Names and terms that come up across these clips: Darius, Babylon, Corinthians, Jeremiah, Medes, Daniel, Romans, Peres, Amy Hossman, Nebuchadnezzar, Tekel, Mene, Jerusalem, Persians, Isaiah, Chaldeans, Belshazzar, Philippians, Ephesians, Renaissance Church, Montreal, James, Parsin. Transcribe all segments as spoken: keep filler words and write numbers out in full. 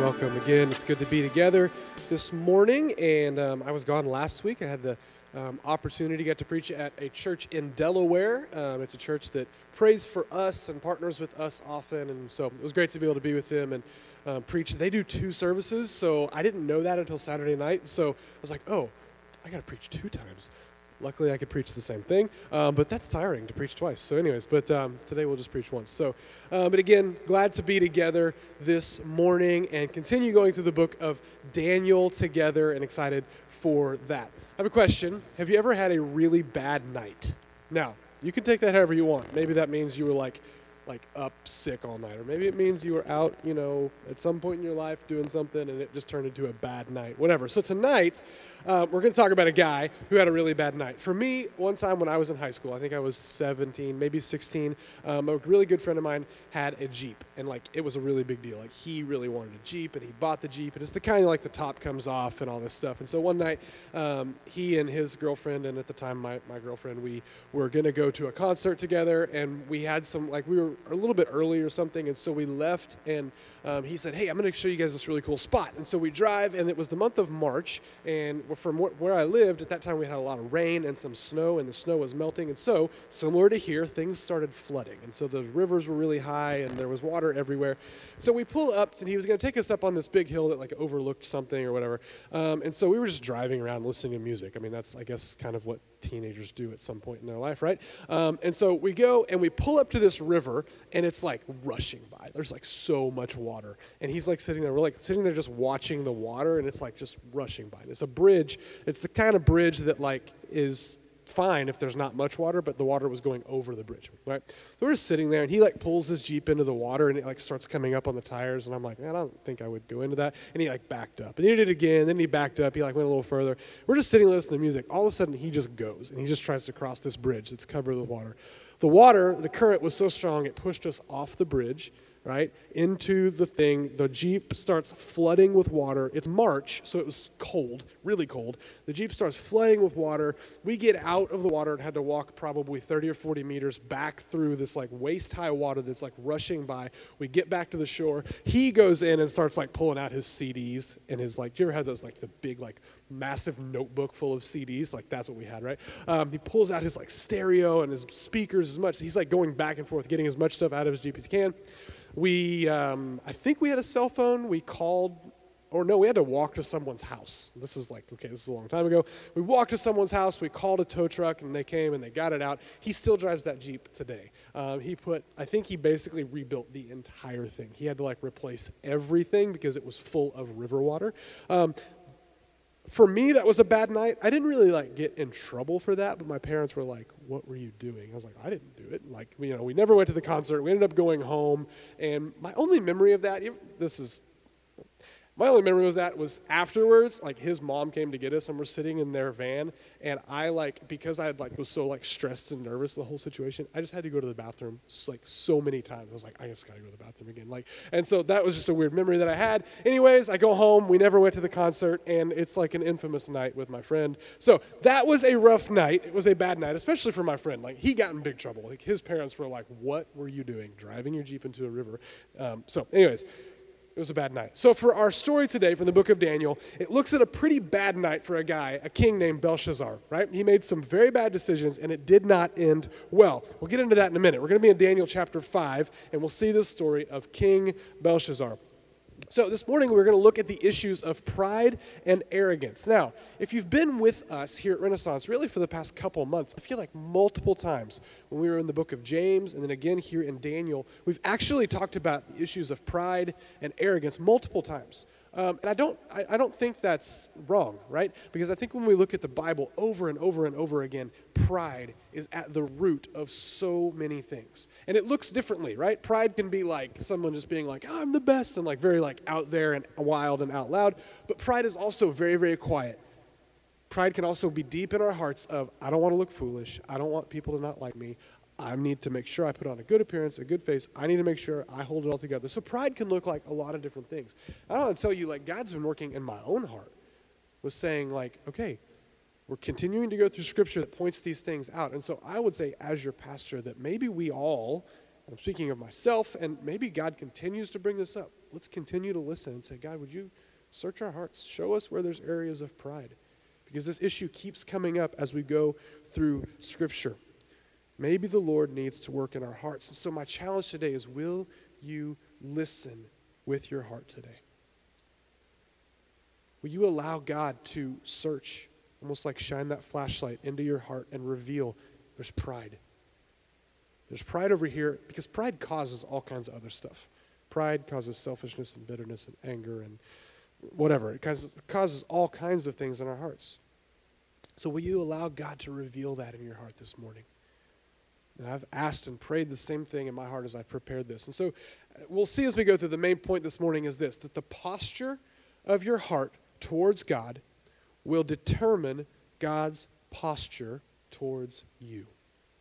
Welcome again. It's good to be together this morning, and um, I was gone last week. I had the um, opportunity to get to preach at a church in Delaware. Um, it's a church that prays for us and partners with us often, and so it was great to be able to be with them and um, preach. They do two services, so I didn't know that until Saturday night, so I was like, oh, I got to preach two times. Luckily, I could preach the same thing, um, but that's tiring to preach twice. So anyways, but um, today we'll just preach once. So, um, but again, glad to be together this morning and continue going through the book of Daniel together, and excited for that. I have a question. Have you ever had a really bad night? Now, you can take that however you want. Maybe that means you were like, like up sick all night, or maybe it means you were out, you know, at some point in your life doing something and it just turned into a bad night, whatever. So tonight, uh, we're going to talk about a guy who had a really bad night. For me, one time when I was in high school, I think I was seventeen, maybe sixteen, um, a really good friend of mine had a Jeep, and like it was a really big deal. Like he really wanted a Jeep, and he bought the Jeep, and it's the kind of like the top comes off and all this stuff. And so one night, um, he and his girlfriend, and at the time my, my girlfriend, we were going to go to a concert together, and we had some, like we were a little bit early or something, and so we left, and um, he said, hey, I'm going to show you guys this really cool spot. And so we drive, and it was the month of March, and from wh- where I lived, at that time we had a lot of rain and some snow, and the snow was melting, and so, similar to here, things started flooding, and so the rivers were really high, and there was water everywhere. So we pull up, and he was going to take us up on this big hill that, like, overlooked something or whatever, um, and so we were just driving around listening to music. I mean, that's, I guess, kind of what teenagers do at some point in their life, right? Um, and so we go, and we pull up to this river, and it's like rushing by. There's like so much water. And he's like sitting there. We're like sitting there just watching the water, and it's like just rushing by. And it's a bridge. It's the kind of bridge that like is fine if there's not much water, but the water was going over the bridge, right? So we're just sitting there, and he like pulls his Jeep into the water, and it like starts coming up on the tires, and I'm like, man, I don't think I would go into that. And he like backed up, and he did it again, then he backed up, he like went a little further. We're just sitting listening to music. All of a sudden, he just goes, and he just tries to cross this bridge that's covered with water. The water, the current was so strong, it pushed us off the bridge, right, into the thing. The Jeep starts flooding with water. It's March, so it was cold, really cold. The Jeep starts flooding with water. We get out of the water and had to walk probably thirty or forty meters back through this, like, waist-high water that's, like, rushing by. We get back to the shore. He goes in and starts, like, pulling out his C Ds and his, like, do you ever have those, like, the big, like, massive notebook full of C Ds? Like, that's what we had, right? Um, he pulls out his, like, stereo and his speakers as much. He's, like, going back and forth, getting as much stuff out of his Jeep as he can. We, um, I think we had a cell phone. We called, or no, we had to walk to someone's house. This is like, okay, this is a long time ago. We walked to someone's house. We called a tow truck, and they came, and they got it out. He still drives that Jeep today. Um, he put, I think he basically rebuilt the entire thing. He had to, like, replace everything because it was full of river water. Um, for me, that was a bad night. I didn't really, like, get in trouble for that, but my parents were like, what were you doing? I was like, I didn't do it. Like, you know, we never went to the concert. We ended up going home. And my only memory of that, this is, my only memory was that was afterwards, like, his mom came to get us, and we're sitting in their van, and I, like, because I had, like, was so, like, stressed and nervous the whole situation, I just had to go to the bathroom, like, so many times. I was like, I just got to go to the bathroom again. Like, and so that was just a weird memory that I had. Anyways, I go home. We never went to the concert, and it's, like, an infamous night with my friend. So that was a rough night. It was a bad night, especially for my friend. Like, he got in big trouble. Like, his parents were like, what were you doing, driving your Jeep into a river? Um, so anyways, it was a bad night. So for our story today from the book of Daniel, it looks at a pretty bad night for a guy, a king named Belshazzar, right? He made some very bad decisions, and it did not end well. We'll get into that in a minute. We're going to be in Daniel chapter five, and we'll see this story of King Belshazzar. So this morning, we're going to look at the issues of pride and arrogance. Now, if you've been with us here at Renaissance, really for the past couple months, I feel like multiple times when we were in the book of James and then again here in Daniel, we've actually talked about the issues of pride and arrogance multiple times. Um, and I don't, I, I don't think that's wrong, right? Because I think when we look at the Bible over and over and over again, pride is at the root of so many things. And it looks differently, right? Pride can be like someone just being like, oh, I'm the best, and like very like out there and wild and out loud. But pride is also very, very quiet. Pride can also be deep in our hearts of, I don't want to look foolish. I don't want people to not like me. I need to make sure I put on a good appearance, a good face. I need to make sure I hold it all together. So pride can look like a lot of different things. I don't want to tell you, like, God's been working in my own heart, was saying, like, okay, we're continuing to go through Scripture that points these things out. And so I would say, as your pastor, that maybe we all, I'm speaking of myself, and maybe God continues to bring this up. Let's continue to listen and say, God, would you search our hearts? Show us where there's areas of pride. Because this issue keeps coming up as we go through Scripture. Maybe the Lord needs to work in our hearts. And so my challenge today is, will you listen with your heart today? Will you allow God to search, almost like shine that flashlight into your heart and reveal there's pride. There's pride over here because pride causes all kinds of other stuff. Pride causes selfishness and bitterness and anger and whatever. It causes, causes all kinds of things in our hearts. So will you allow God to reveal that in your heart this morning? And I've asked and prayed the same thing in my heart as I've prepared this. And so we'll see as we go through, the main point this morning is this, that the posture of your heart towards God will determine God's posture towards you.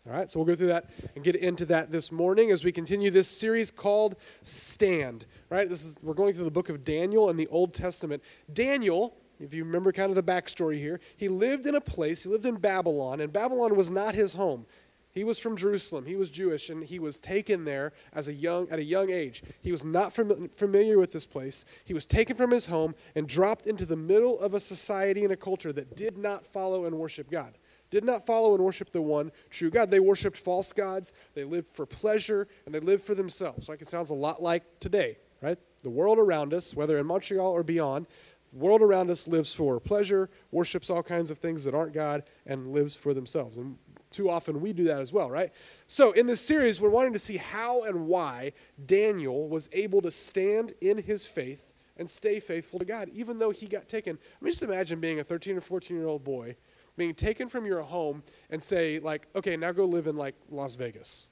All right, so we'll go through that and get into that this morning as we continue this series called Stand. All right, this is, we're going through the book of Daniel in the Old Testament. Daniel, if you remember kind of the backstory here, he lived in a place, he lived in Babylon, and Babylon was not his home. He was from Jerusalem. He was Jewish, and he was taken there as a young at a young age. He was not fam- familiar with this place. He was taken from his home and dropped into the middle of a society and a culture that did not follow and worship God, did not follow and worship the one true God. They worshiped false gods. They lived for pleasure, and they lived for themselves. Like it sounds a lot like today, right? The world around us, whether in Montreal or beyond, the world around us lives for pleasure, worships all kinds of things that aren't God, and lives for themselves. And too often we do that as well, right? So in this series, we're wanting to see how and why Daniel was able to stand in his faith and stay faithful to God, even though he got taken. I mean, just imagine being a thirteen or fourteen-year-old boy, being taken from your home and say, like, okay, now go live in, like, Las Vegas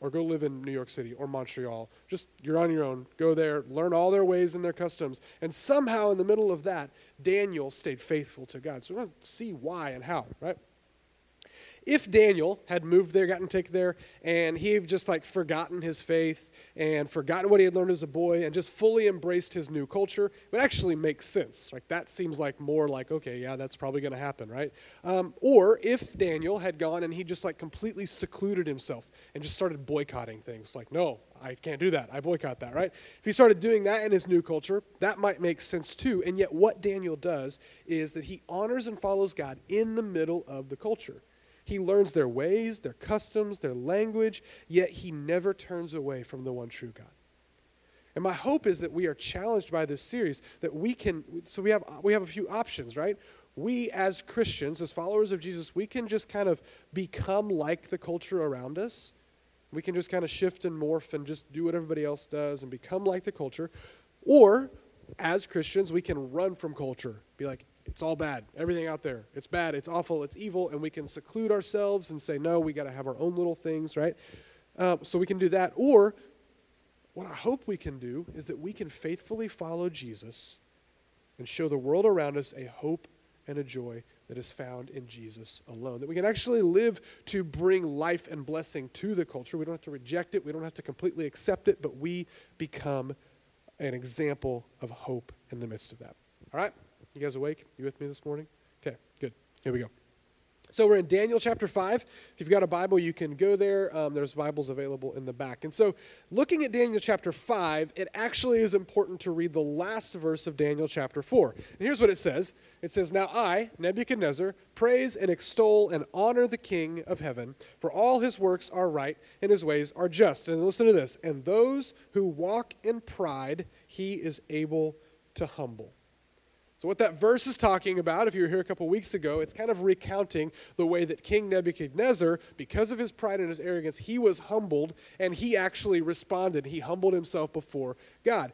or go live in New York City or Montreal. Just you're on your own. Go there, learn all their ways and their customs. And somehow in the middle of that, Daniel stayed faithful to God. So we're going to see why and how, right? If Daniel had moved there, gotten taken there, and he had just like forgotten his faith and forgotten what he had learned as a boy and just fully embraced his new culture, it would actually make sense. Like that seems like more like, okay, yeah, that's probably going to happen, right? Um, or if Daniel had gone and he just like completely secluded himself and just started boycotting things, like, no, I can't do that. I boycott that, right? If he started doing that in his new culture, that might make sense too. And yet what Daniel does is that he honors and follows God in the middle of the culture. He learns their ways, their customs, their language, yet he never turns away from the one true God. And my hope is that we are challenged by this series, that we can, so we have we have a few options, right? We as Christians, as followers of Jesus, we can just kind of become like the culture around us. We can just kind of shift and morph and just do what everybody else does and become like the culture. Or as Christians, we can run from culture, be like, it's all bad. Everything out there, it's bad, it's awful, it's evil, and we can seclude ourselves and say, no, we got to have our own little things, right? Um, so we can do that. Or what I hope we can do is that we can faithfully follow Jesus and show the world around us a hope and a joy that is found in Jesus alone, that we can actually live to bring life and blessing to the culture. We don't have to reject it. We don't have to completely accept it, but we become an example of hope in the midst of that. All right? You guys awake? You with me this morning? Okay, good. Here we go. So we're in Daniel chapter five. If you've got a Bible, you can go there. Um, there's Bibles available in the back. And so looking at Daniel chapter five, it actually is important to read the last verse of Daniel chapter four. And here's what it says. It says, "Now I, Nebuchadnezzar, praise and extol and honor the King of heaven, for all his works are right and his ways are just." And listen to this. "And those who walk in pride, he is able to humble." So what that verse is talking about, if you were here a couple weeks ago, it's kind of recounting the way that King Nebuchadnezzar, because of his pride and his arrogance, he was humbled, and he actually responded. He humbled himself before God.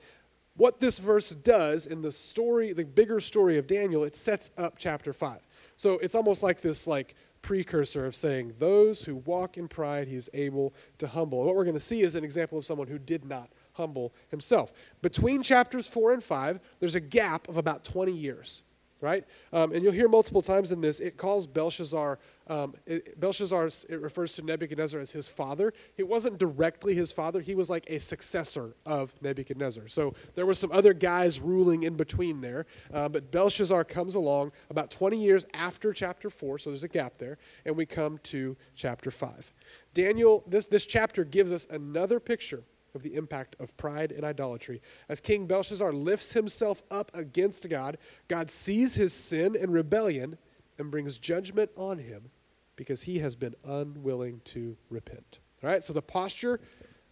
What this verse does in the story, the bigger story of Daniel, it sets up chapter five. So it's almost like this like precursor of saying, those who walk in pride, he is able to humble. And what we're going to see is an example of someone who did not humble himself. Between chapters four and five, there's a gap of about twenty years, right? Um, and you'll hear multiple times in this, it calls Belshazzar, um, it, Belshazzar, it refers to Nebuchadnezzar as his father. It wasn't directly his father. He was like a successor of Nebuchadnezzar. So there were some other guys ruling in between there. Uh, but Belshazzar comes along about twenty years after chapter four, so there's a gap there, and we come to chapter five. Daniel, this, this chapter gives us another picture of the impact of pride and idolatry. As King Belshazzar lifts himself up against God, God sees his sin and rebellion and brings judgment on him because he has been unwilling to repent. All right, so the posture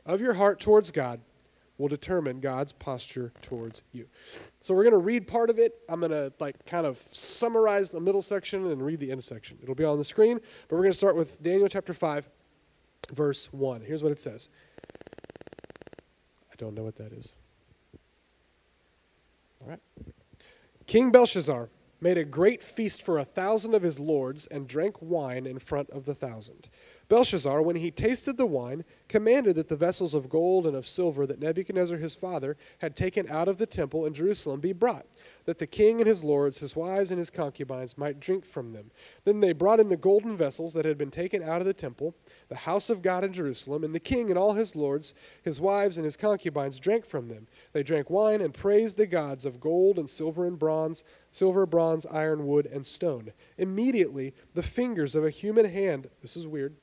of your heart towards God will determine God's posture towards you. So we're going to read part of it. I'm going to like kind of summarize the middle section and read the end section. It'll be on the screen, but we're going to start with Daniel chapter five, verse one. Here's what it says. Don't know what that is. All right. King Belshazzar made a great feast for a thousand of his lords and drank wine in front of the thousand. Belshazzar, when he tasted the wine, commanded that the vessels of gold and of silver that Nebuchadnezzar his father had taken out of the temple in Jerusalem be brought, that the king and his lords, his wives and his concubines might drink from them. Then they brought in the golden vessels that had been taken out of the temple, the house of God in Jerusalem, and the king and all his lords, his wives and his concubines drank from them. They drank wine and praised the gods of gold and silver and bronze, silver, bronze, iron, wood, and stone. Immediately, the fingers of a human hand, this is weird,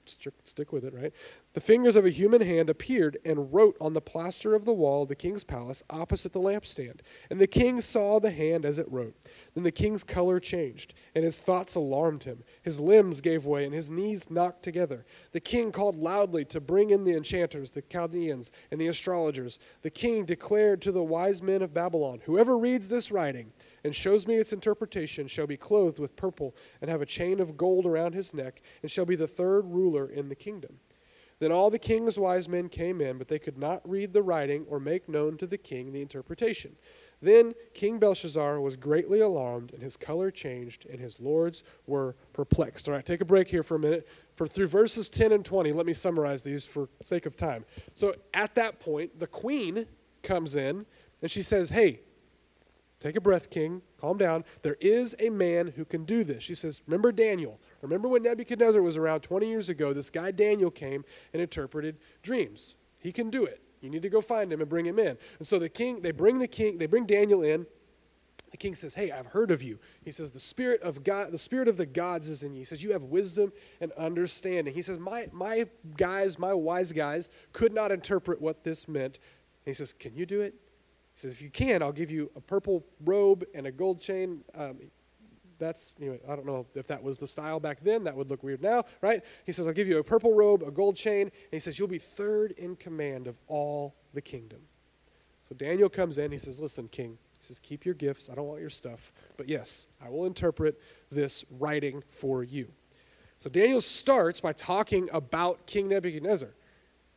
stick with it, right? The fingers of a human hand appeared and wrote on the plaster of the wall of the king's palace opposite the lampstand. And the king saw the hand as it wrote. Then the king's color changed, and his thoughts alarmed him. His limbs gave way, and his knees knocked together. The king called loudly to bring in the enchanters, the Chaldeans, and the astrologers. The king declared to the wise men of Babylon, whoever reads this writing and shows me its interpretation shall be clothed with purple and have a chain of gold around his neck and shall be the third ruler in the kingdom. Then all the king's wise men came in, but they could not read the writing or make known to the king the interpretation. Then King Belshazzar was greatly alarmed, and his color changed, and his lords were perplexed. All right, take a break here for a minute. For through verses ten and twenty, let me summarize these for sake of time. So at that point, the queen comes in, and she says, hey, take a breath, king. Calm down. There is a man who can do this. She says, remember Daniel. Remember when Nebuchadnezzar was around twenty years ago, this guy Daniel came and interpreted dreams. He can do it. You need to go find him and bring him in. And so the king, they bring the king, they bring Daniel in. The king says, hey, I've heard of you. He says, the spirit of God, the spirit of the gods is in you. He says, you have wisdom and understanding. He says, my, my guys, my wise guys could not interpret what this meant. And he says, can you do it? He says, if you can, I'll give you a purple robe and a gold chain. Um, that's, anyway, I don't know if that was the style back then. That would look weird now, right? He says, I'll give you a purple robe, a gold chain. And he says, you'll be third in command of all the kingdom. So Daniel comes in. He says, listen, king. He says, keep your gifts. I don't want your stuff. But yes, I will interpret this writing for you. So Daniel starts by talking about King Nebuchadnezzar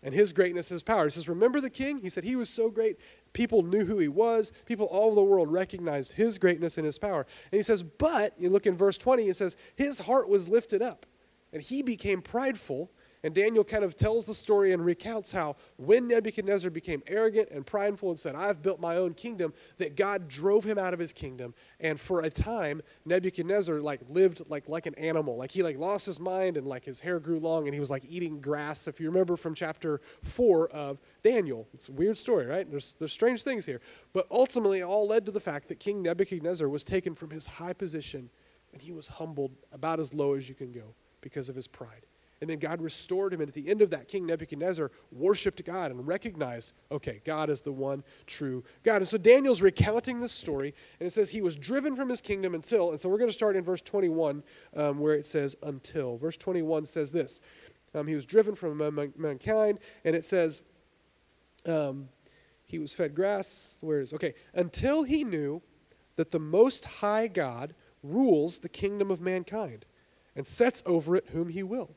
and his greatness, his power. He says, remember the king? He said, he was so great. People knew who he was. People all over the world recognized his greatness and his power. And he says, but, you look in verse twenty, it says, his heart was lifted up, and he became prideful. And Daniel kind of tells the story and recounts how when Nebuchadnezzar became arrogant and prideful and said, I've built my own kingdom, that God drove him out of his kingdom. And for a time, Nebuchadnezzar like lived like, like an animal. Like he like lost his mind and like his hair grew long and he was like eating grass. If you remember from chapter four of Daniel, it's a weird story, right? There's, there's strange things here. But ultimately, it all led to the fact that King Nebuchadnezzar was taken from his high position and he was humbled about as low as you can go because of his pride. And then God restored him. And at the end of that, King Nebuchadnezzar worshiped God and recognized, okay, God is the one true God. And so Daniel's recounting this story, and it says he was driven from his kingdom until, and so we're going to start in verse twenty-one, um, where it says until. Verse twenty-one says this. Um, he was driven from mankind, and it says um, he was fed grass. Where is, okay, until he knew that the Most High God rules the kingdom of mankind and sets over it whom he will.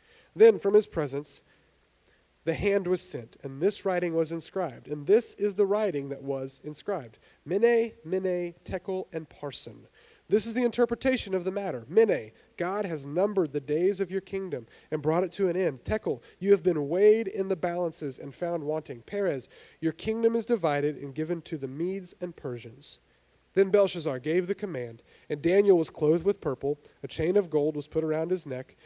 Then from his presence the hand was sent, and this writing was inscribed. And this is the writing that was inscribed: Mene, Mene, Tekel, and Parsin. This is the interpretation of the matter. Mene, God has numbered the days of your kingdom and brought it to an end. Tekel, you have been weighed in the balances and found wanting. Peres, your kingdom is divided and given to the Medes and Persians. Then Belshazzar gave the command, and Daniel was clothed with purple. A chain of gold was put around his neck.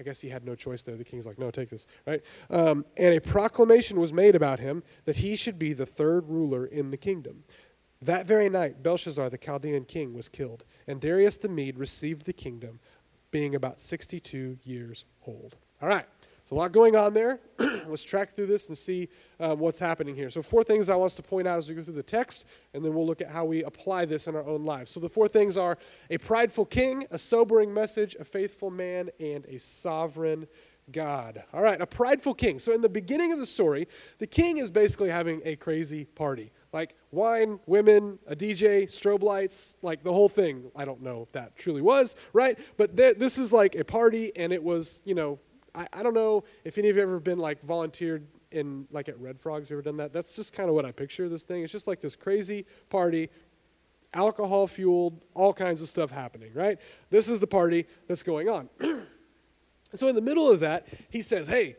I guess he had no choice there. The king's like, no, take this, right? Um, and a proclamation was made about him that he should be the third ruler in the kingdom. That very night, Belshazzar, the Chaldean king, was killed, and Darius the Mede received the kingdom, being about sixty-two years old. All right, so a lot going on there. Let's track through this and see um, what's happening here. So four things I want us to point out as we go through the text, and then we'll look at how we apply this in our own lives. So the four things are a prideful king, a sobering message, a faithful man, and a sovereign God. All right, a prideful king. So in the beginning of the story, the king is basically having a crazy party. Like wine, women, a D J, strobe lights, like the whole thing. I don't know if that truly was, right? But th- this is like a party, and it was, you know, I, I don't know if any of you have ever been like volunteered in like at Red Frogs. Have you ever done that? That's just kind of what I picture this thing. It's just like this crazy party, alcohol-fueled, all kinds of stuff happening, right? This is the party that's going on. And so in the middle of that, he says, hey,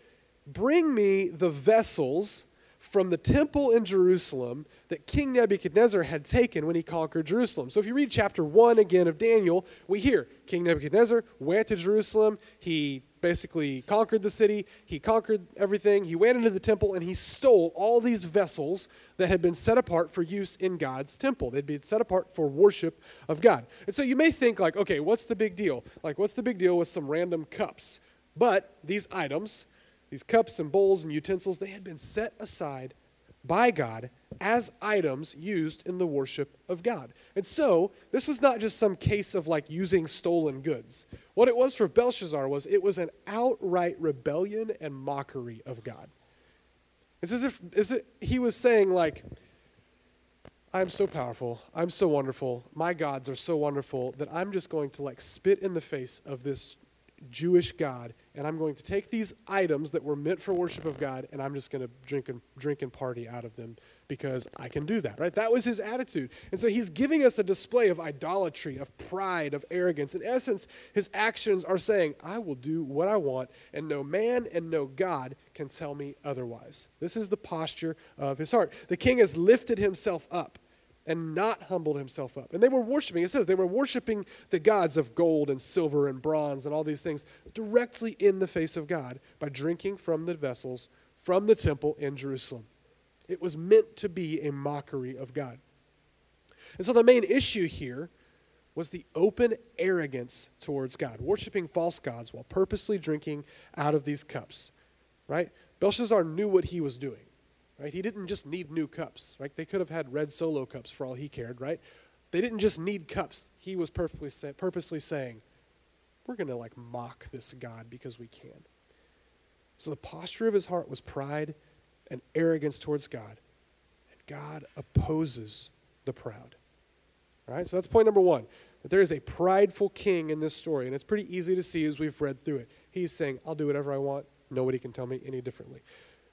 bring me the vessels from the temple in Jerusalem that King Nebuchadnezzar had taken when he conquered Jerusalem. So if you read chapter one again of Daniel, we hear King Nebuchadnezzar went to Jerusalem. He basically conquered the city. He conquered everything. He went into the temple, and he stole all these vessels that had been set apart for use in God's temple. They'd been set apart for worship of God. And so you may think like, okay, what's the big deal? Like, what's the big deal with some random cups? But these items, these cups and bowls and utensils, they had been set aside by God as items used in the worship of God. And so this was not just some case of like using stolen goods. What it was for Belshazzar was it was an outright rebellion and mockery of God. It's as if is it, he was saying like, I'm so powerful, I'm so wonderful, my gods are so wonderful that I'm just going to like spit in the face of this Jewish God, and I'm going to take these items that were meant for worship of God, and I'm just going to drink and drink and party out of them because I can do that, right? That was his attitude. And so he's giving us a display of idolatry, of pride, of arrogance. In essence, his actions are saying, I will do what I want, and no man and no God can tell me otherwise. This is the posture of his heart. The king has lifted himself up and not humbled himself up. And they were worshiping, it says, they were worshiping the gods of gold and silver and bronze and all these things directly in the face of God by drinking from the vessels from the temple in Jerusalem. It was meant to be a mockery of God. And so the main issue here was the open arrogance towards God, worshiping false gods while purposely drinking out of these cups, right? Belshazzar knew what he was doing. Right? He didn't just need new cups. Right? They could have had red Solo cups for all he cared. Right? They didn't just need cups. He was perfectly sa- purposely saying, we're going to like mock this God because we can. So the posture of his heart was pride and arrogance towards God. And God opposes the proud. All right? So that's point number one. That there is a prideful king in this story. And it's pretty easy to see as we've read through it. He's saying, I'll do whatever I want. Nobody can tell me any differently.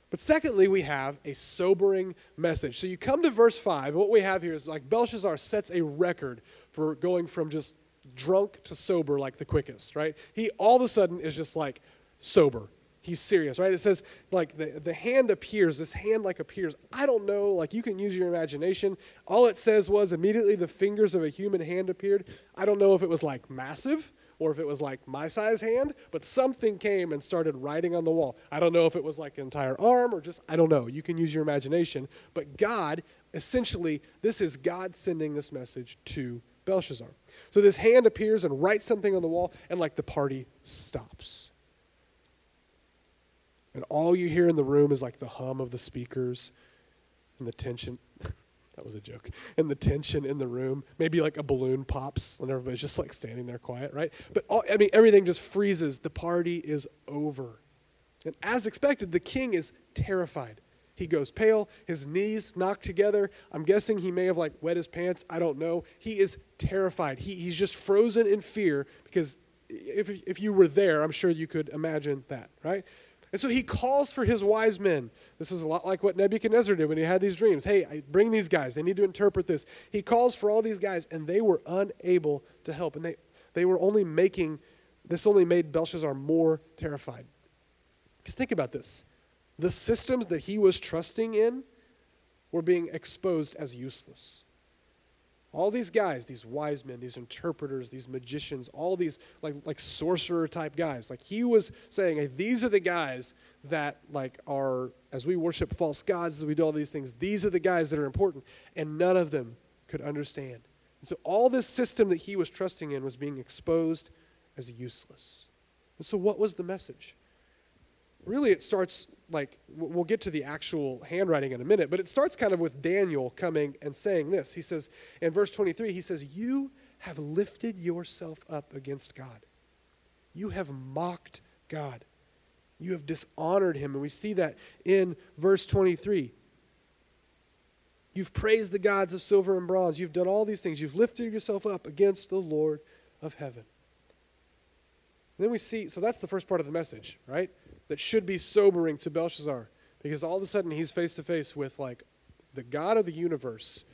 But secondly, we have a sobering message. So you come to verse five, and what we have here is like Belshazzar sets a record for going from just drunk to sober like the quickest, right? He all of a sudden is just like sober. He's serious, right? It says like the, the hand appears, this hand like appears. I don't know, like you can use your imagination. All it says was immediately the fingers of a human hand appeared. I don't know if it was like massive, or if it was like my size hand, but something came and started writing on the wall. I don't know if it was like an entire arm or just, I don't know. You can use your imagination. But God, essentially, this is God sending this message to Belshazzar. So this hand appears and writes something on the wall, and like the party stops. And all you hear in the room is like the hum of the speakers and the tension. That was a joke. And the tension in the room, maybe like a balloon pops and everybody's just like standing there quiet, right? But all, I mean, everything just freezes. The party is over. And as expected, the king is terrified. He goes pale, his knees knock together. I'm guessing he may have like wet his pants. I don't know. He is terrified. He He's just frozen in fear because if if you were there, I'm sure you could imagine that, right? And so he calls for his wise men. This is a lot like what Nebuchadnezzar did when he had these dreams. Hey, I bring these guys. They need to interpret this. He calls for all these guys, and they were unable to help. And they, they were only making, this only made Belshazzar more terrified. Because think about this. The systems that he was trusting in were being exposed as useless. All these guys, these wise men, these interpreters, these magicians, all these like like sorcerer type guys. Like he was saying, hey, these are the guys that like are, as we worship false gods, as we do all these things, these are the guys that are important. And none of them could understand. And so all this system that he was trusting in was being exposed as useless. And so what was the message? Really, it starts like, we'll get to the actual handwriting in a minute, but it starts kind of with Daniel coming and saying this. He says, in verse twenty-three, he says, "You have lifted yourself up against God. You have mocked God. You have dishonored him." And we see that in verse twenty-three. "You've praised the gods of silver and bronze. You've done all these things. You've lifted yourself up against the Lord of heaven." And then we see, so that's the first part of the message, right? That should be sobering to Belshazzar, because all of a sudden he's face to face with like, the God of the universe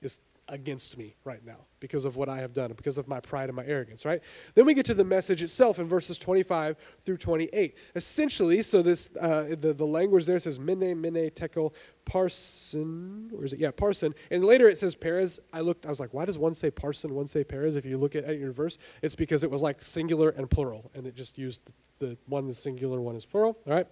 is against me right now because of what I have done and because of my pride and my arrogance, right? Then we get to the message itself in verses twenty-five through twenty-eight. Essentially, so this uh, the, the language there says Mene, Mene, Tekel, Parsin, or is it? Yeah, Parsin. And later it says Peres. I looked, I was like, why does one say Parsin, one say Peres? If you look at, at your verse, it's because it was like singular and plural, and it just used the one is singular, one is plural, all right?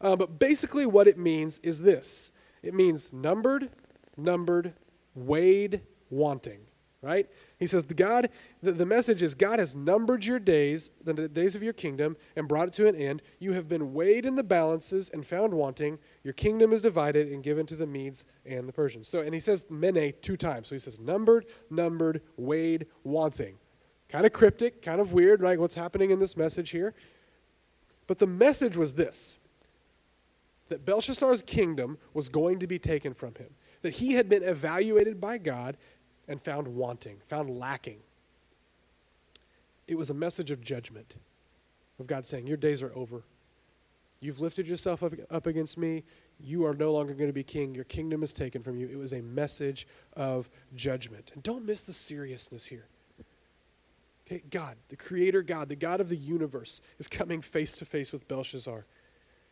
Uh, but basically what it means is this. It means numbered, numbered, weighed, wanting, right? He says, the God, the, the message is God has numbered your days, the days of your kingdom, and brought it to an end. You have been weighed in the balances and found wanting. Your kingdom is divided and given to the Medes and the Persians. So, and he says Mene two times. So he says numbered, numbered, weighed, wanting. Kind of cryptic, kind of weird, right? What's happening in this message here? But the message was this, that Belshazzar's kingdom was going to be taken from him, that he had been evaluated by God and found wanting, found lacking. It was a message of judgment, of God saying, your days are over. You've lifted yourself up, up against me. You are no longer going to be king. Your kingdom is taken from you. It was a message of judgment. And don't miss the seriousness here. Okay, God, the creator God, the God of the universe, is coming face to face with Belshazzar.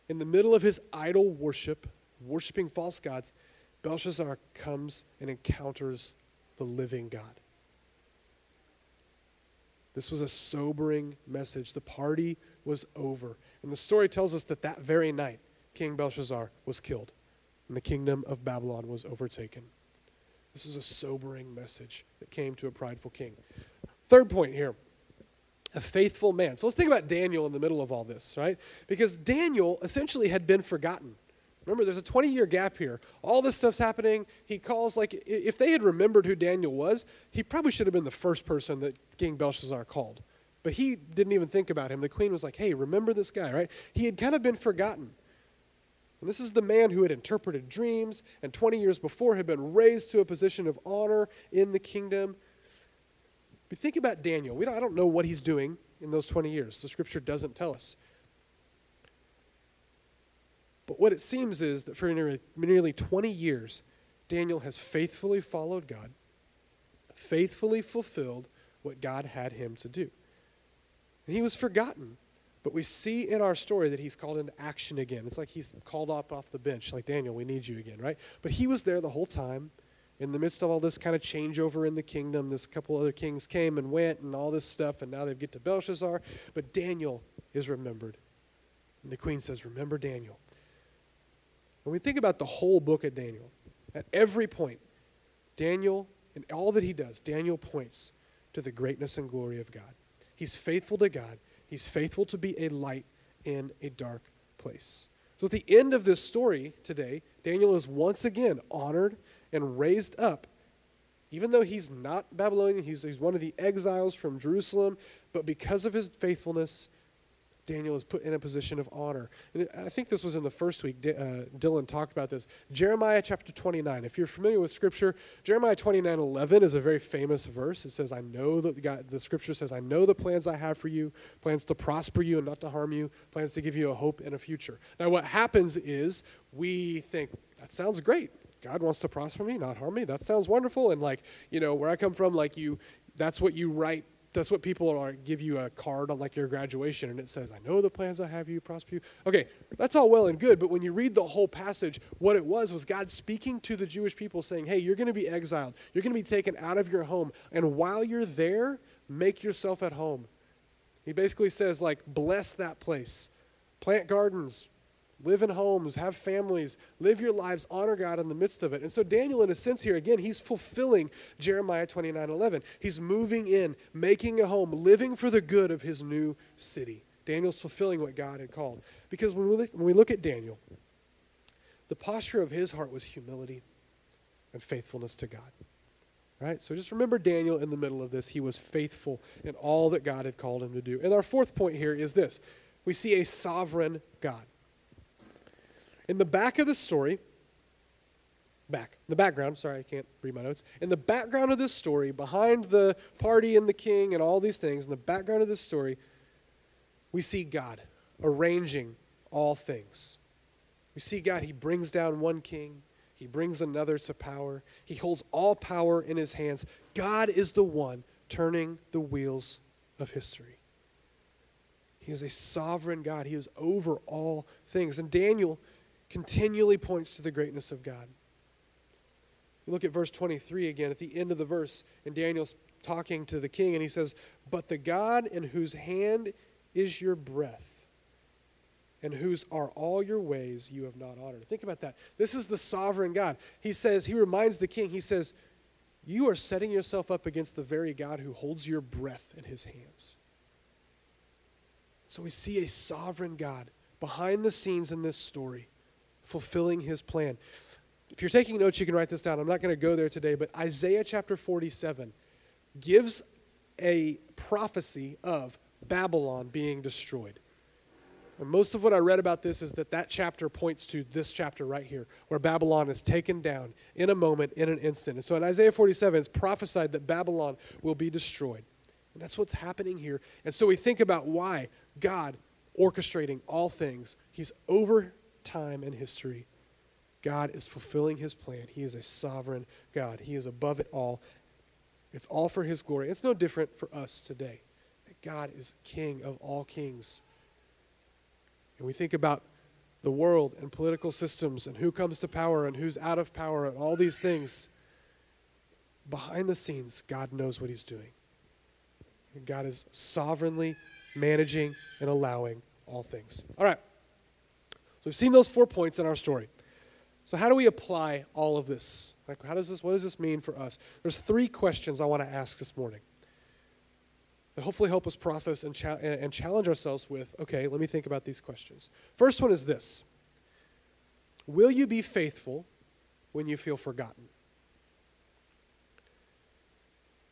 In the middle of his idol worship, worshiping false gods, Belshazzar comes and encounters the living God. This was a sobering message. The party was over. And the story tells us that that very night, King Belshazzar was killed, and the kingdom of Babylon was overtaken. This is a sobering message that came to a prideful king. Third point here, a faithful man. So let's think about Daniel in the middle of all this, right? Because Daniel essentially had been forgotten. Remember, there's a twenty-year gap here. All this stuff's happening. He calls, like, if they had remembered who Daniel was, he probably should have been the first person that King Belshazzar called. But he didn't even think about him. The queen was like, hey, remember this guy, right? He had kind of been forgotten. And this is the man who had interpreted dreams and twenty years before had been raised to a position of honor in the kingdom. But think about Daniel. We don't, I don't know what he's doing in those twenty years. The scripture doesn't tell us. But what it seems is that for nearly twenty years, Daniel has faithfully followed God, faithfully fulfilled what God had him to do. And he was forgotten, but we see in our story that he's called into action again. It's like he's called up off the bench, like, Daniel, we need you again, right? But he was there the whole time in the midst of all this kind of changeover in the kingdom. This couple other kings came and went and all this stuff, and now they get to Belshazzar. But Daniel is remembered. And the queen says, remember Daniel. When we think about the whole book of Daniel, at every point, Daniel, in all that he does, Daniel points to the greatness and glory of God. He's faithful to God. He's faithful to be a light in a dark place. So at the end of this story today, Daniel is once again honored and raised up, even though he's not Babylonian, he's, he's one of the exiles from Jerusalem, but because of his faithfulness, Daniel is put in a position of honor. And I think this was in the first week, D- uh, Dylan talked about this. Jeremiah chapter twenty-nine. If you're familiar with Scripture, Jeremiah twenty-nine eleven is a very famous verse. It says, I know that God, the Scripture says, I know the plans I have for you, plans to prosper you and not to harm you, plans to give you a hope and a future. Now what happens is we think, that sounds great. God wants to prosper me, not harm me. That sounds wonderful. And like, you know, where I come from, like you, that's what you write. That's what people are, give you a card on like your graduation, and it says, I know the plans I have you, prosper you. Okay, that's all well and good, but when you read the whole passage, what it was was God speaking to the Jewish people saying, hey, you're going to be exiled. You're going to be taken out of your home, and while you're there, make yourself at home. He basically says, like, bless that place. Plant gardens. Live in homes, have families, live your lives, honor God in the midst of it. And so Daniel, in a sense here, again, he's fulfilling Jeremiah twenty-nine eleven. He's moving in, making a home, living for the good of his new city. Daniel's fulfilling what God had called. Because when we, when we look at Daniel, the posture of his heart was humility and faithfulness to God. Right? So just remember Daniel in the middle of this. He was faithful in all that God had called him to do. And our fourth point here is this. We see a sovereign God. In the back of the story, back, the background, sorry, I can't read my notes. In the background of this story, behind the party and the king and all these things, in the background of this story, we see God arranging all things. We see God, he brings down one king, he brings another to power, he holds all power in his hands. God is the one turning the wheels of history. He is a sovereign God, he is over all things. And Daniel continually points to the greatness of God. You look at verse twenty-three again, at the end of the verse, and Daniel's talking to the king, and he says, but the God in whose hand is your breath, and whose are all your ways you have not honored. Think about that. This is the sovereign God. He says, he reminds the king, he says, you are setting yourself up against the very God who holds your breath in his hands. So we see a sovereign God behind the scenes in this story, fulfilling his plan. If you're taking notes, you can write this down. I'm not going to go there today, but Isaiah chapter forty-seven gives a prophecy of Babylon being destroyed. And most of what I read about this is that that chapter points to this chapter right here, where Babylon is taken down in a moment, in an instant. And so in Isaiah forty-seven, it's prophesied that Babylon will be destroyed. And that's what's happening here. And so we think about why God orchestrating all things. He's over time and history. God is fulfilling his plan. He is a sovereign God. He is above it all. It's all for his glory. It's no different for us today. That God is king of all kings. And we think about the world and political systems and who comes to power and who's out of power and all these things. Behind the scenes, God knows what he's doing. And God is sovereignly managing and allowing all things. All right. We've seen those four points in our story. So how do we apply all of this? Like, how does this, what does this mean for us? There's three questions I want to ask this morning that hopefully help us process and, cha- and challenge ourselves with, okay, let me think about these questions. First one is this. Will you be faithful when you feel forgotten?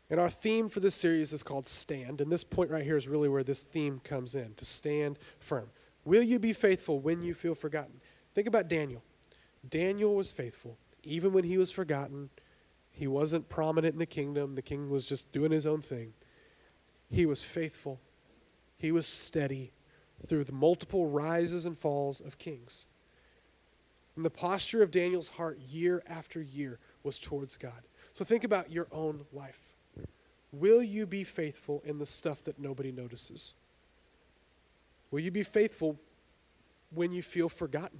And our theme for this series is called Stand, and this point right here is really where this theme comes in, to stand firm. Will you be faithful when you feel forgotten? Think about Daniel. Daniel was faithful. Even when he was forgotten, he wasn't prominent in the kingdom. The king was just doing his own thing. He was faithful. He was steady through the multiple rises and falls of kings. And the posture of Daniel's heart year after year was towards God. So think about your own life. Will you be faithful in the stuff that nobody notices? Will you be faithful when you feel forgotten?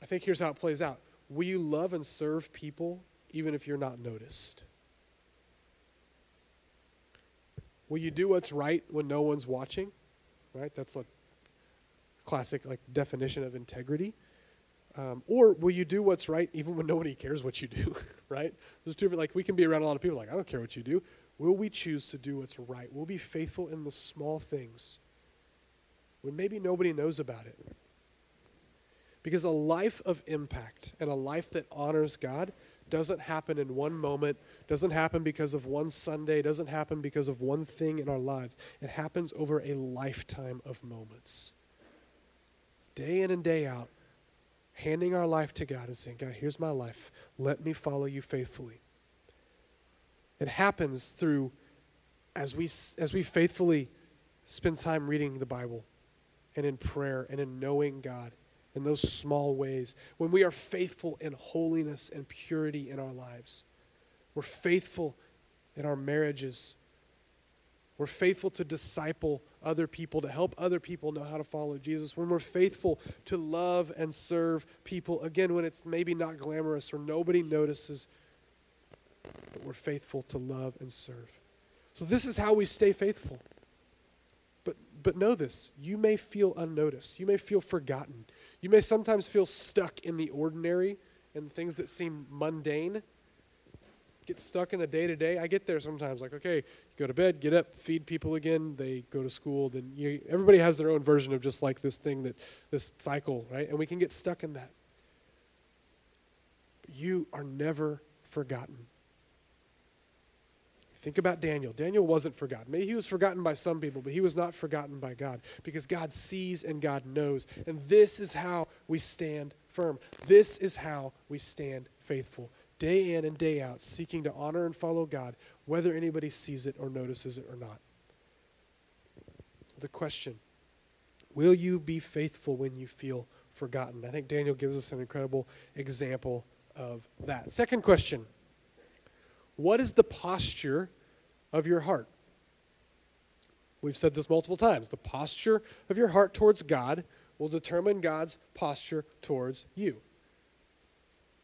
I think here's how it plays out. Will you love and serve people even if you're not noticed? Will you do what's right when no one's watching? Right? That's a classic like definition of integrity. Um, or will you do what's right even when nobody cares what you do? Right? There's two like we can be around a lot of people like, I don't care what you do. Will we choose to do what's right? Will we be faithful in the small things when maybe nobody knows about it? Because a life of impact and a life that honors God doesn't happen in one moment, doesn't happen because of one Sunday, doesn't happen because of one thing in our lives. It happens over a lifetime of moments. Day in and day out, handing our life to God and saying, God, here's my life. Let me follow you faithfully. It happens through, as we as we faithfully spend time reading the Bible and in prayer and in knowing God in those small ways. When we are faithful in holiness and purity in our lives, we're faithful in our marriages. We're faithful to disciple other people, to help other people know how to follow Jesus. When we're faithful to love and serve people, again, when it's maybe not glamorous or nobody notices, but we're faithful to love and serve. So this is how we stay faithful. But but know this, you may feel unnoticed. You may feel forgotten. You may sometimes feel stuck in the ordinary and things that seem mundane. Get stuck in the day-to-day. I get there sometimes, like, okay, you go to bed, get up, feed people again, they go to school, then you, everybody has their own version of just like this thing, that this cycle, right? And we can get stuck in that. But you are never forgotten. Think about Daniel. Daniel wasn't forgotten. Maybe he was forgotten by some people, but he was not forgotten by God, because God sees and God knows. And this is how we stand firm. This is how we stand faithful, day in and day out, seeking to honor and follow God, whether anybody sees it or notices it or not. The question, will you be faithful when you feel forgotten? I think Daniel gives us an incredible example of that. Second question. What is the posture of your heart? We've said this multiple times. The posture of your heart towards God will determine God's posture towards you.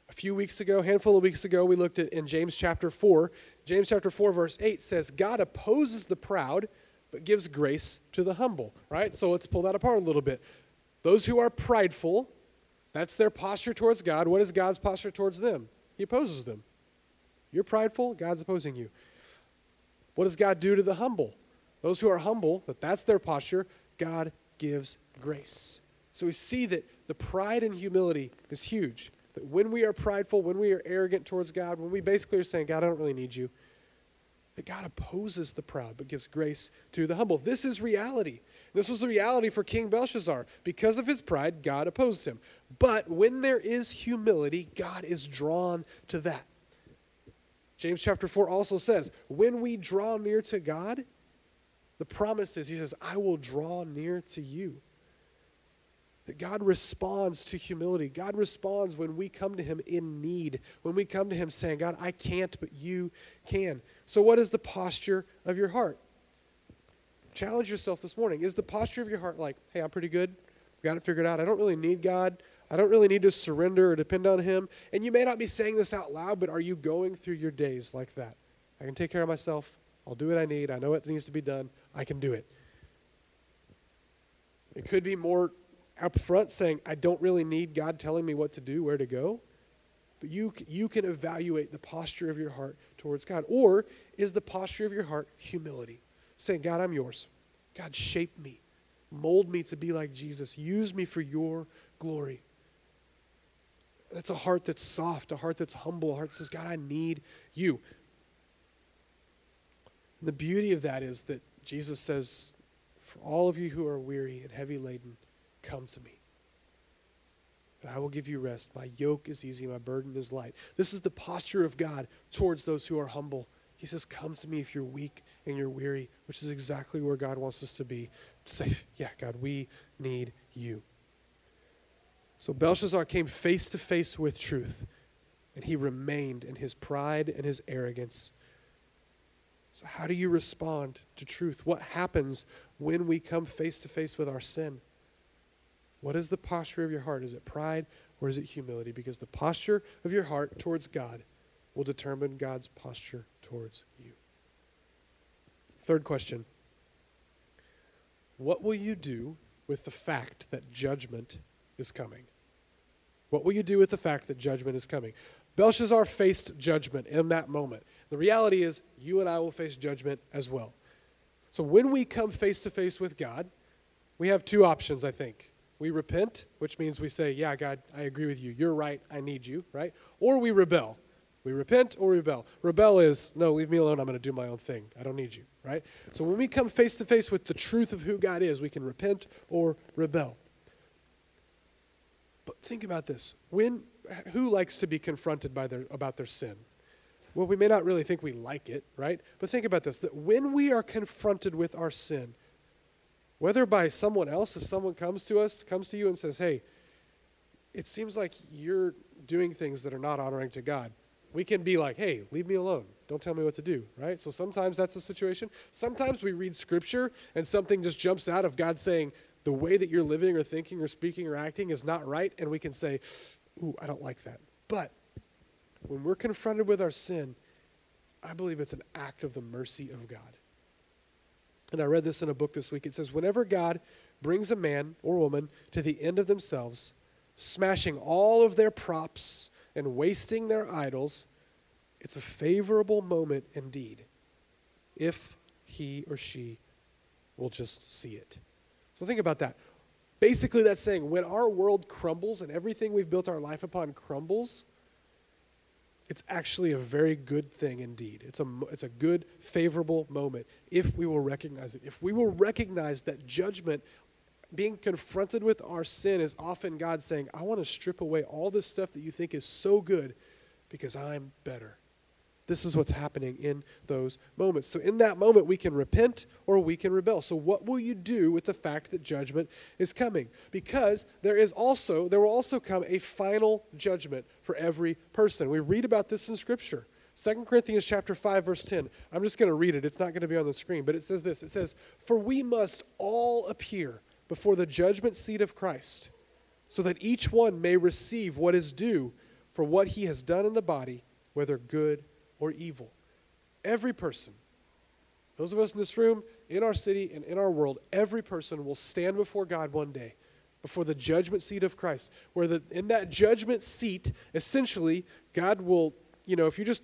A few weeks ago, a handful of weeks ago, we looked at in James chapter four. James chapter four verse eight says, God opposes the proud, but gives grace to the humble. Right? So let's pull that apart a little bit. Those who are prideful, that's their posture towards God. What is God's posture towards them? He opposes them. You're prideful, God's opposing you. What does God do to the humble? Those who are humble, that that's their posture, God gives grace. So we see that the pride and humility is huge. That when we are prideful, when we are arrogant towards God, when we basically are saying, God, I don't really need you, that God opposes the proud but gives grace to the humble. This is reality. This was the reality for King Belshazzar. Because of his pride, God opposed him. But when there is humility, God is drawn to that. James chapter four also says, when we draw near to God, the promise is, he says, I will draw near to you. That God responds to humility. God responds when we come to him in need, when we come to him saying, God, I can't, but you can. So what is the posture of your heart? Challenge yourself this morning. Is the posture of your heart like, hey, I'm pretty good. I've got it figured out. I don't really need God. I don't really need to surrender or depend on him. And you may not be saying this out loud, but are you going through your days like that? I can take care of myself. I'll do what I need. I know what needs to be done. I can do it. It could be more up front saying, I don't really need God telling me what to do, where to go. But you, you can evaluate the posture of your heart towards God. Or is the posture of your heart humility? Saying, God, I'm yours. God, shape me. Mold me to be like Jesus. Use me for your glory. That's a heart that's soft, a heart that's humble, a heart that says, God, I need you. And the beauty of that is that Jesus says, for all of you who are weary and heavy laden, come to me. And I will give you rest. My yoke is easy, my burden is light. This is the posture of God towards those who are humble. He says, come to me if you're weak and you're weary, which is exactly where God wants us to be. Say, yeah, God, we need you. So Belshazzar came face to face with truth, and he remained in his pride and his arrogance. So how do you respond to truth? What happens when we come face to face with our sin? What is the posture of your heart? Is it pride or is it humility? Because the posture of your heart towards God will determine God's posture towards you. Third question. What will you do with the fact that judgment is coming? What will you do with the fact that judgment is coming? Belshazzar faced judgment in that moment. The reality is, you and I will face judgment as well. So when we come face to face with God, we have two options, I think. We repent, which means we say, yeah, God, I agree with you. You're right. I need you, right? Or we rebel. We repent or rebel. Rebel is, no, leave me alone. I'm going to do my own thing. I don't need you, right? So when we come face to face with the truth of who God is, we can repent or rebel. But think about this. When, who likes to be confronted by their, about their sin? Well, we may not really think we like it, right? But think about this, that when we are confronted with our sin, whether by someone else, if someone comes to us, comes to you and says, hey, it seems like you're doing things that are not honoring to God, we can be like, hey, leave me alone. Don't tell me what to do, right? So sometimes that's the situation. Sometimes we read Scripture and something just jumps out of God saying, the way that you're living or thinking or speaking or acting is not right, and we can say, ooh, I don't like that. But when we're confronted with our sin, I believe it's an act of the mercy of God. And I read this in a book this week. It says, whenever God brings a man or woman to the end of themselves, smashing all of their props and wasting their idols, it's a favorable moment indeed, if he or she will just see it. So think about that. Basically, that's saying when our world crumbles and everything we've built our life upon crumbles, it's actually a very good thing indeed. It's a, it's a good, favorable moment if we will recognize it. If we will recognize that judgment, being confronted with our sin, is often God saying, I want to strip away all this stuff that you think is so good because I'm better. This is what's happening in those moments. So in that moment, we can repent or we can rebel. So what will you do with the fact that judgment is coming? Because there is also, there will also come a final judgment for every person. We read about this in Scripture. Second Corinthians chapter five, verse ten. I'm just going to read it. It's not going to be on the screen, but it says this. It says, for we must all appear before the judgment seat of Christ, so that each one may receive what is due for what he has done in the body, whether good or or evil. Every person, those of us in this room, in our city, and in our world, every person will stand before God one day, before the judgment seat of Christ, where the, in that judgment seat, essentially, God will, you know, if you just,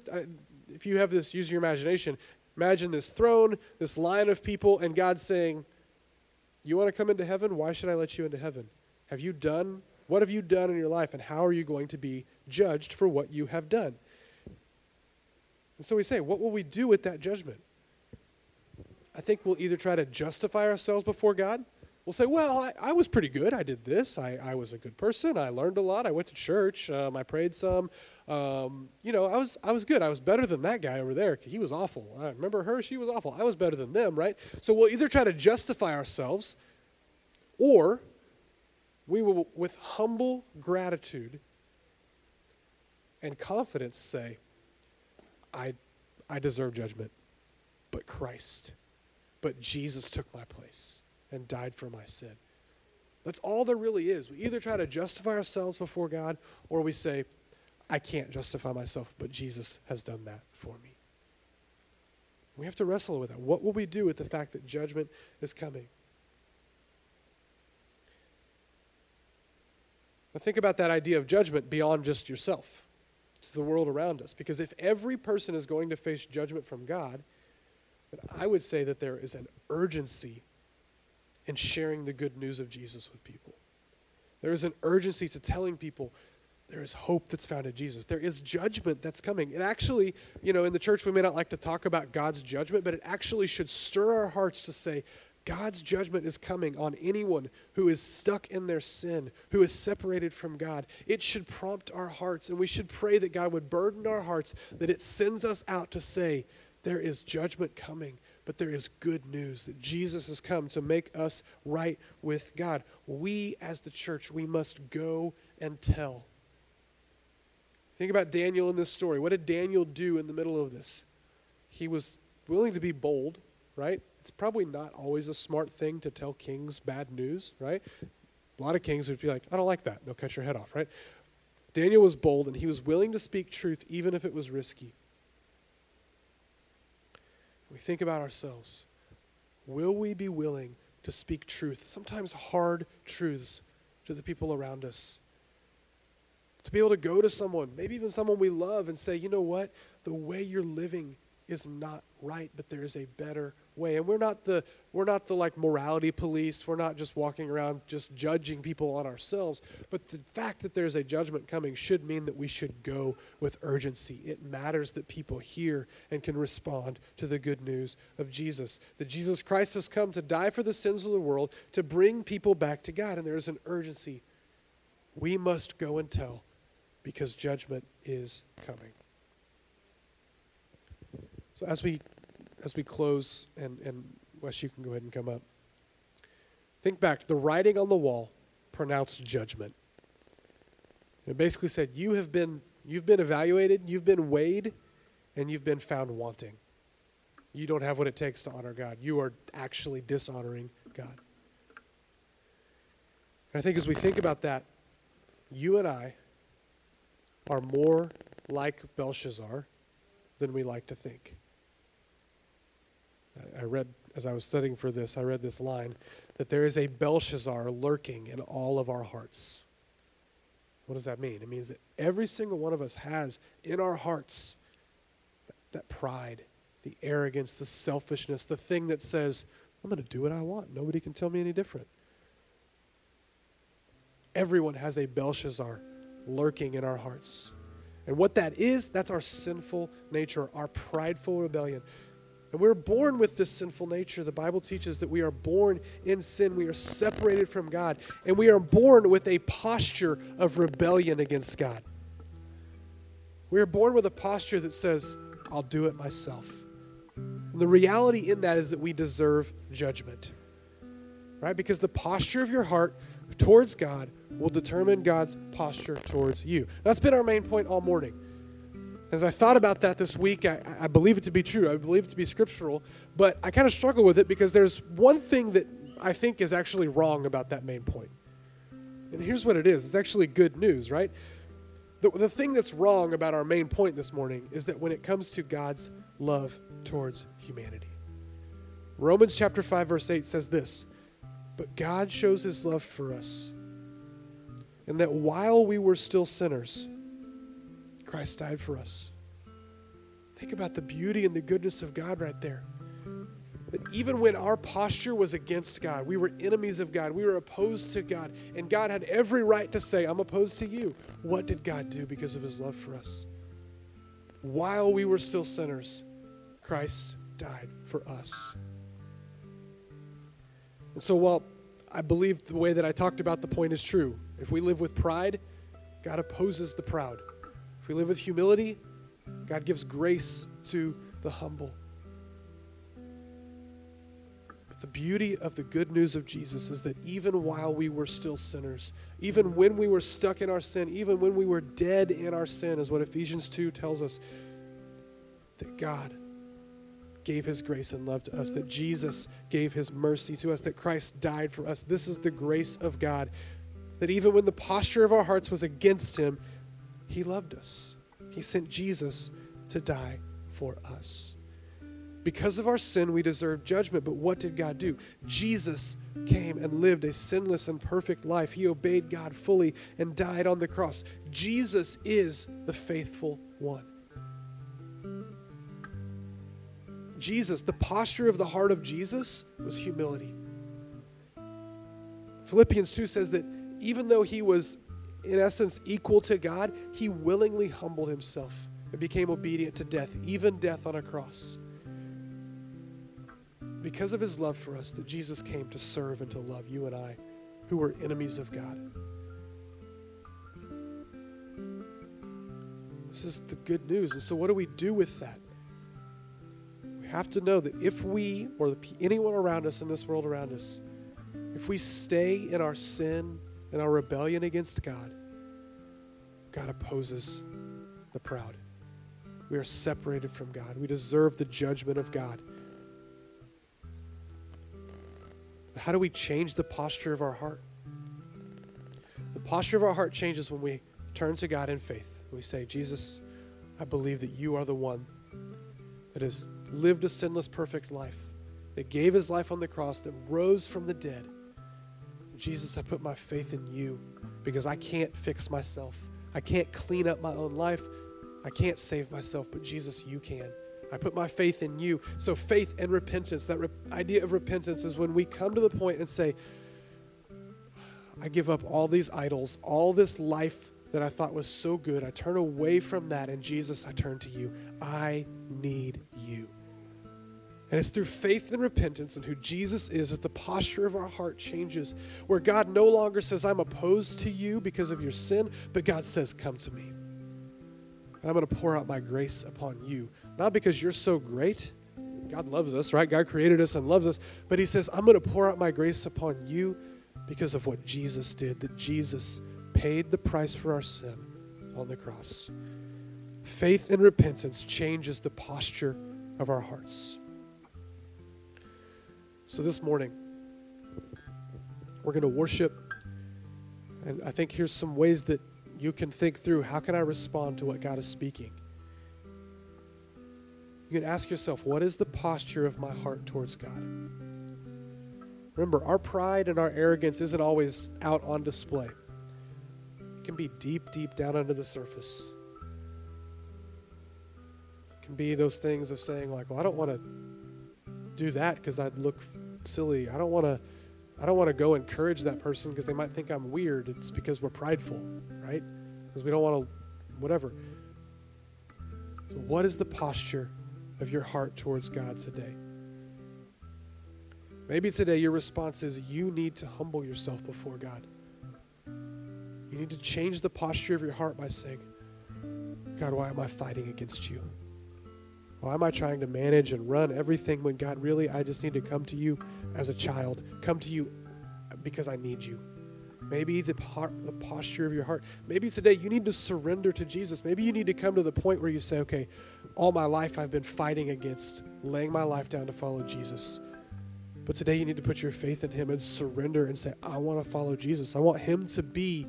if you have this, use your imagination, imagine this throne, this line of people, and God saying, you want to come into heaven? Why should I let you into heaven? Have you done, what have you done in your life, and how are you going to be judged for what you have done? And so we say, what will we do with that judgment? I think we'll either try to justify ourselves before God. We'll say, well, I, I was pretty good. I did this. I, I was a good person. I learned a lot. I went to church. Um, I prayed some. Um, you know, I was I was good. I was better than that guy over there. He was awful. I remember her. She was awful. I was better than them, right? So we'll either try to justify ourselves, or we will, with humble gratitude and confidence, say, I I deserve judgment, but Christ, but Jesus took my place and died for my sin. That's all there really is. We either try to justify ourselves before God, or we say, I can't justify myself, but Jesus has done that for me. We have to wrestle with that. What will we do with the fact that judgment is coming? Now think about that idea of judgment beyond just yourself, to the world around us. Because if every person is going to face judgment from God, then I would say that there is an urgency in sharing the good news of Jesus with people. There is an urgency to telling people there is hope that's found in Jesus. There is judgment that's coming. It actually, you know, in the church we may not like to talk about God's judgment, but it actually should stir our hearts to say, God's judgment is coming on anyone who is stuck in their sin, who is separated from God. It should prompt our hearts, and we should pray that God would burden our hearts, that it sends us out to say, there is judgment coming, but there is good news that Jesus has come to make us right with God. We, as the church, we must go and tell. Think about Daniel in this story. What did Daniel do in the middle of this? He was willing to be bold, right? It's probably not always a smart thing to tell kings bad news, right? A lot of kings would be like, I don't like that. They'll cut your head off, right? Daniel was bold, and he was willing to speak truth even if it was risky. We think about ourselves. Will we be willing to speak truth, sometimes hard truths, to the people around us? To be able to go to someone, maybe even someone we love, and say, you know what? The way you're living is not right, but there is a better way. And we're not the we're not the like morality police. We're not just walking around just judging people on ourselves. But the fact that there's a judgment coming should mean that we should go with urgency. It matters that people hear and can respond to the good news of Jesus. That Jesus Christ has come to die for the sins of the world, to bring people back to God. And there is an urgency. We must go and tell because judgment is coming. So as we as we close, and, and Wes, you can go ahead and come up. Think back. The writing on the wall pronounced judgment. It basically said, you have been you've been evaluated, you've been weighed, and you've been found wanting. You don't have what it takes to honor God. You are actually dishonoring God. And I think as we think about that, you and I are more like Belshazzar than we like to think. I read, as I was studying for this, I read this line, that there is a Belshazzar lurking in all of our hearts. What does that mean? It means that every single one of us has in our hearts that, that pride, the arrogance, the selfishness, the thing that says, I'm going to do what I want. Nobody can tell me any different. Everyone has a Belshazzar lurking in our hearts. And what that is, that's our sinful nature, our prideful rebellion. And we're born with this sinful nature. The Bible teaches that we are born in sin. We are separated from God. And we are born with a posture of rebellion against God. We are born with a posture that says, I'll do it myself. And the reality in that is that we deserve judgment. Right? Because the posture of your heart towards God will determine God's posture towards you. That's been our main point all morning. As I thought about that this week, I, I believe it to be true. I believe it to be scriptural, but I kind of struggle with it because there's one thing that I think is actually wrong about that main point. And here's what it is. It's actually good news, right? The, the thing that's wrong about our main point this morning is that when it comes to God's love towards humanity, Romans chapter five, verse eight says this, but God shows his love for us, and that while we were still sinners, Christ died for us. Think about the beauty and the goodness of God right there. That even when our posture was against God, we were enemies of God, we were opposed to God, and God had every right to say, I'm opposed to you. What did God do because of his love for us? While we were still sinners, Christ died for us. And so while I believe the way that I talked about the point is true, if we live with pride, God opposes the proud. If we live with humility, God gives grace to the humble. But the beauty of the good news of Jesus is that even while we were still sinners, even when we were stuck in our sin, even when we were dead in our sin, is what Ephesians two tells us, that God gave his grace and love to us, that Jesus gave his mercy to us, that Christ died for us. This is the grace of God, that even when the posture of our hearts was against him, he loved us. He sent Jesus to die for us. Because of our sin, we deserve judgment. But what did God do? Jesus came and lived a sinless and perfect life. He obeyed God fully and died on the cross. Jesus is the faithful one. Jesus, the posture of the heart of Jesus was humility. Philippians two says that even though he was in essence equal to God, he willingly humbled himself and became obedient to death, even death on a cross. Because of his love for us, that Jesus came to serve and to love you and I, who were enemies of God. This is the good news. And so what do we do with that? We have to know that if we, or anyone around us in this world around us, if we stay in our sin and our rebellion against God, God opposes the proud. We are separated from God. We deserve the judgment of God. How do we change the posture of our heart? The posture of our heart changes when we turn to God in faith. We say, Jesus, I believe that you are the one that has lived a sinless, perfect life, that gave his life on the cross, that rose from the dead. Jesus, I put my faith in you because I can't fix myself. I can't clean up my own life. I can't save myself, but Jesus, you can. I put my faith in you. So faith and repentance, that re- idea of repentance is when we come to the point and say, I give up all these idols, all this life that I thought was so good. I turn away from that, and Jesus, I turn to you. I need you. And it's through faith and repentance and who Jesus is that the posture of our heart changes, where God no longer says, I'm opposed to you because of your sin, but God says, come to me. And I'm going to pour out my grace upon you. Not because you're so great. God loves us, right? God created us and loves us. But he says, I'm going to pour out my grace upon you because of what Jesus did, that Jesus paid the price for our sin on the cross. Faith and repentance changes the posture of our hearts. So this morning, we're going to worship. And I think here's some ways that you can think through, how can I respond to what God is speaking? You can ask yourself, what is the posture of my heart towards God? Remember, our pride and our arrogance isn't always out on display. It can be deep, deep down under the surface. It can be those things of saying, like, well, I don't want to do that because I'd look silly. I don't want to I don't want to go encourage that person because they might think I'm weird. It's because we're prideful, right? Because we don't want to, whatever. So what is the posture of your heart towards God today? Maybe today your response is you need to humble yourself before God. You need to change the posture of your heart by saying, God, why am I fighting against you? Why am I trying to manage and run everything when, God, really, I just need to come to you as a child. Come to you because I need you. Maybe the, part, the posture of your heart. Maybe today you need to surrender to Jesus. Maybe you need to come to the point where you say, okay, all my life I've been fighting against laying my life down to follow Jesus. But today you need to put your faith in him and surrender and say, I want to follow Jesus. I want him to be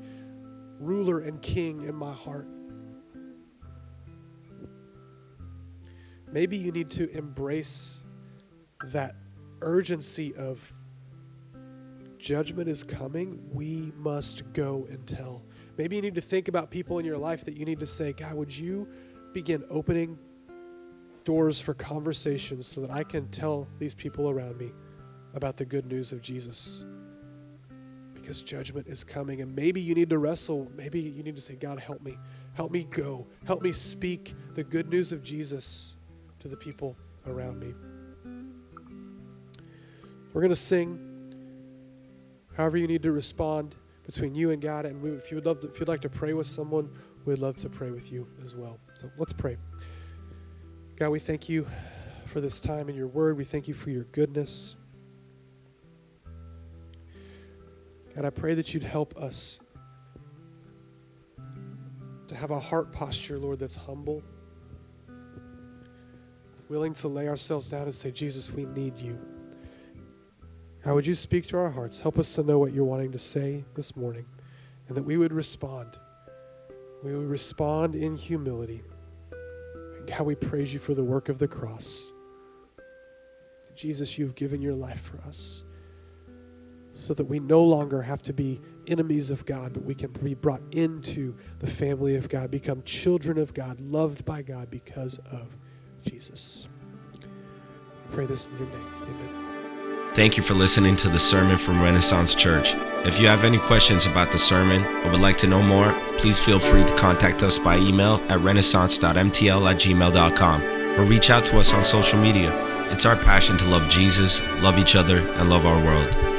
ruler and king in my heart. Maybe you need to embrace that urgency of judgment is coming. We must go and tell. Maybe you need to think about people in your life that you need to say, God, would you begin opening doors for conversations so that I can tell these people around me about the good news of Jesus? Because judgment is coming. And maybe you need to wrestle. Maybe you need to say, God, help me. Help me go. Help me speak the good news of Jesus to the people around me. We're going to sing however you need to respond between you and God. And we, if you would love to, if you'd like to pray with someone, we'd love to pray with you as well. So let's pray. God, we thank you for this time in your word. We thank you for your goodness. God, I pray that you'd help us to have a heart posture, Lord, that's humble, willing to lay ourselves down and say, Jesus, we need you. How would you speak to our hearts? Help us to know what you're wanting to say this morning, and that we would respond. We would respond in humility. And God, we praise you for the work of the cross. Jesus, you've given your life for us so that we no longer have to be enemies of God, but we can be brought into the family of God, become children of God, loved by God because of Jesus. I pray this in your name. Amen. Thank you for listening to the sermon from Renaissance Church. If you have any questions about the sermon or would like to know more, please feel free to contact us by email at renaissance dot m t l at gmail dot com or reach out to us on social media. It's our passion to love Jesus, love each other, and love our world.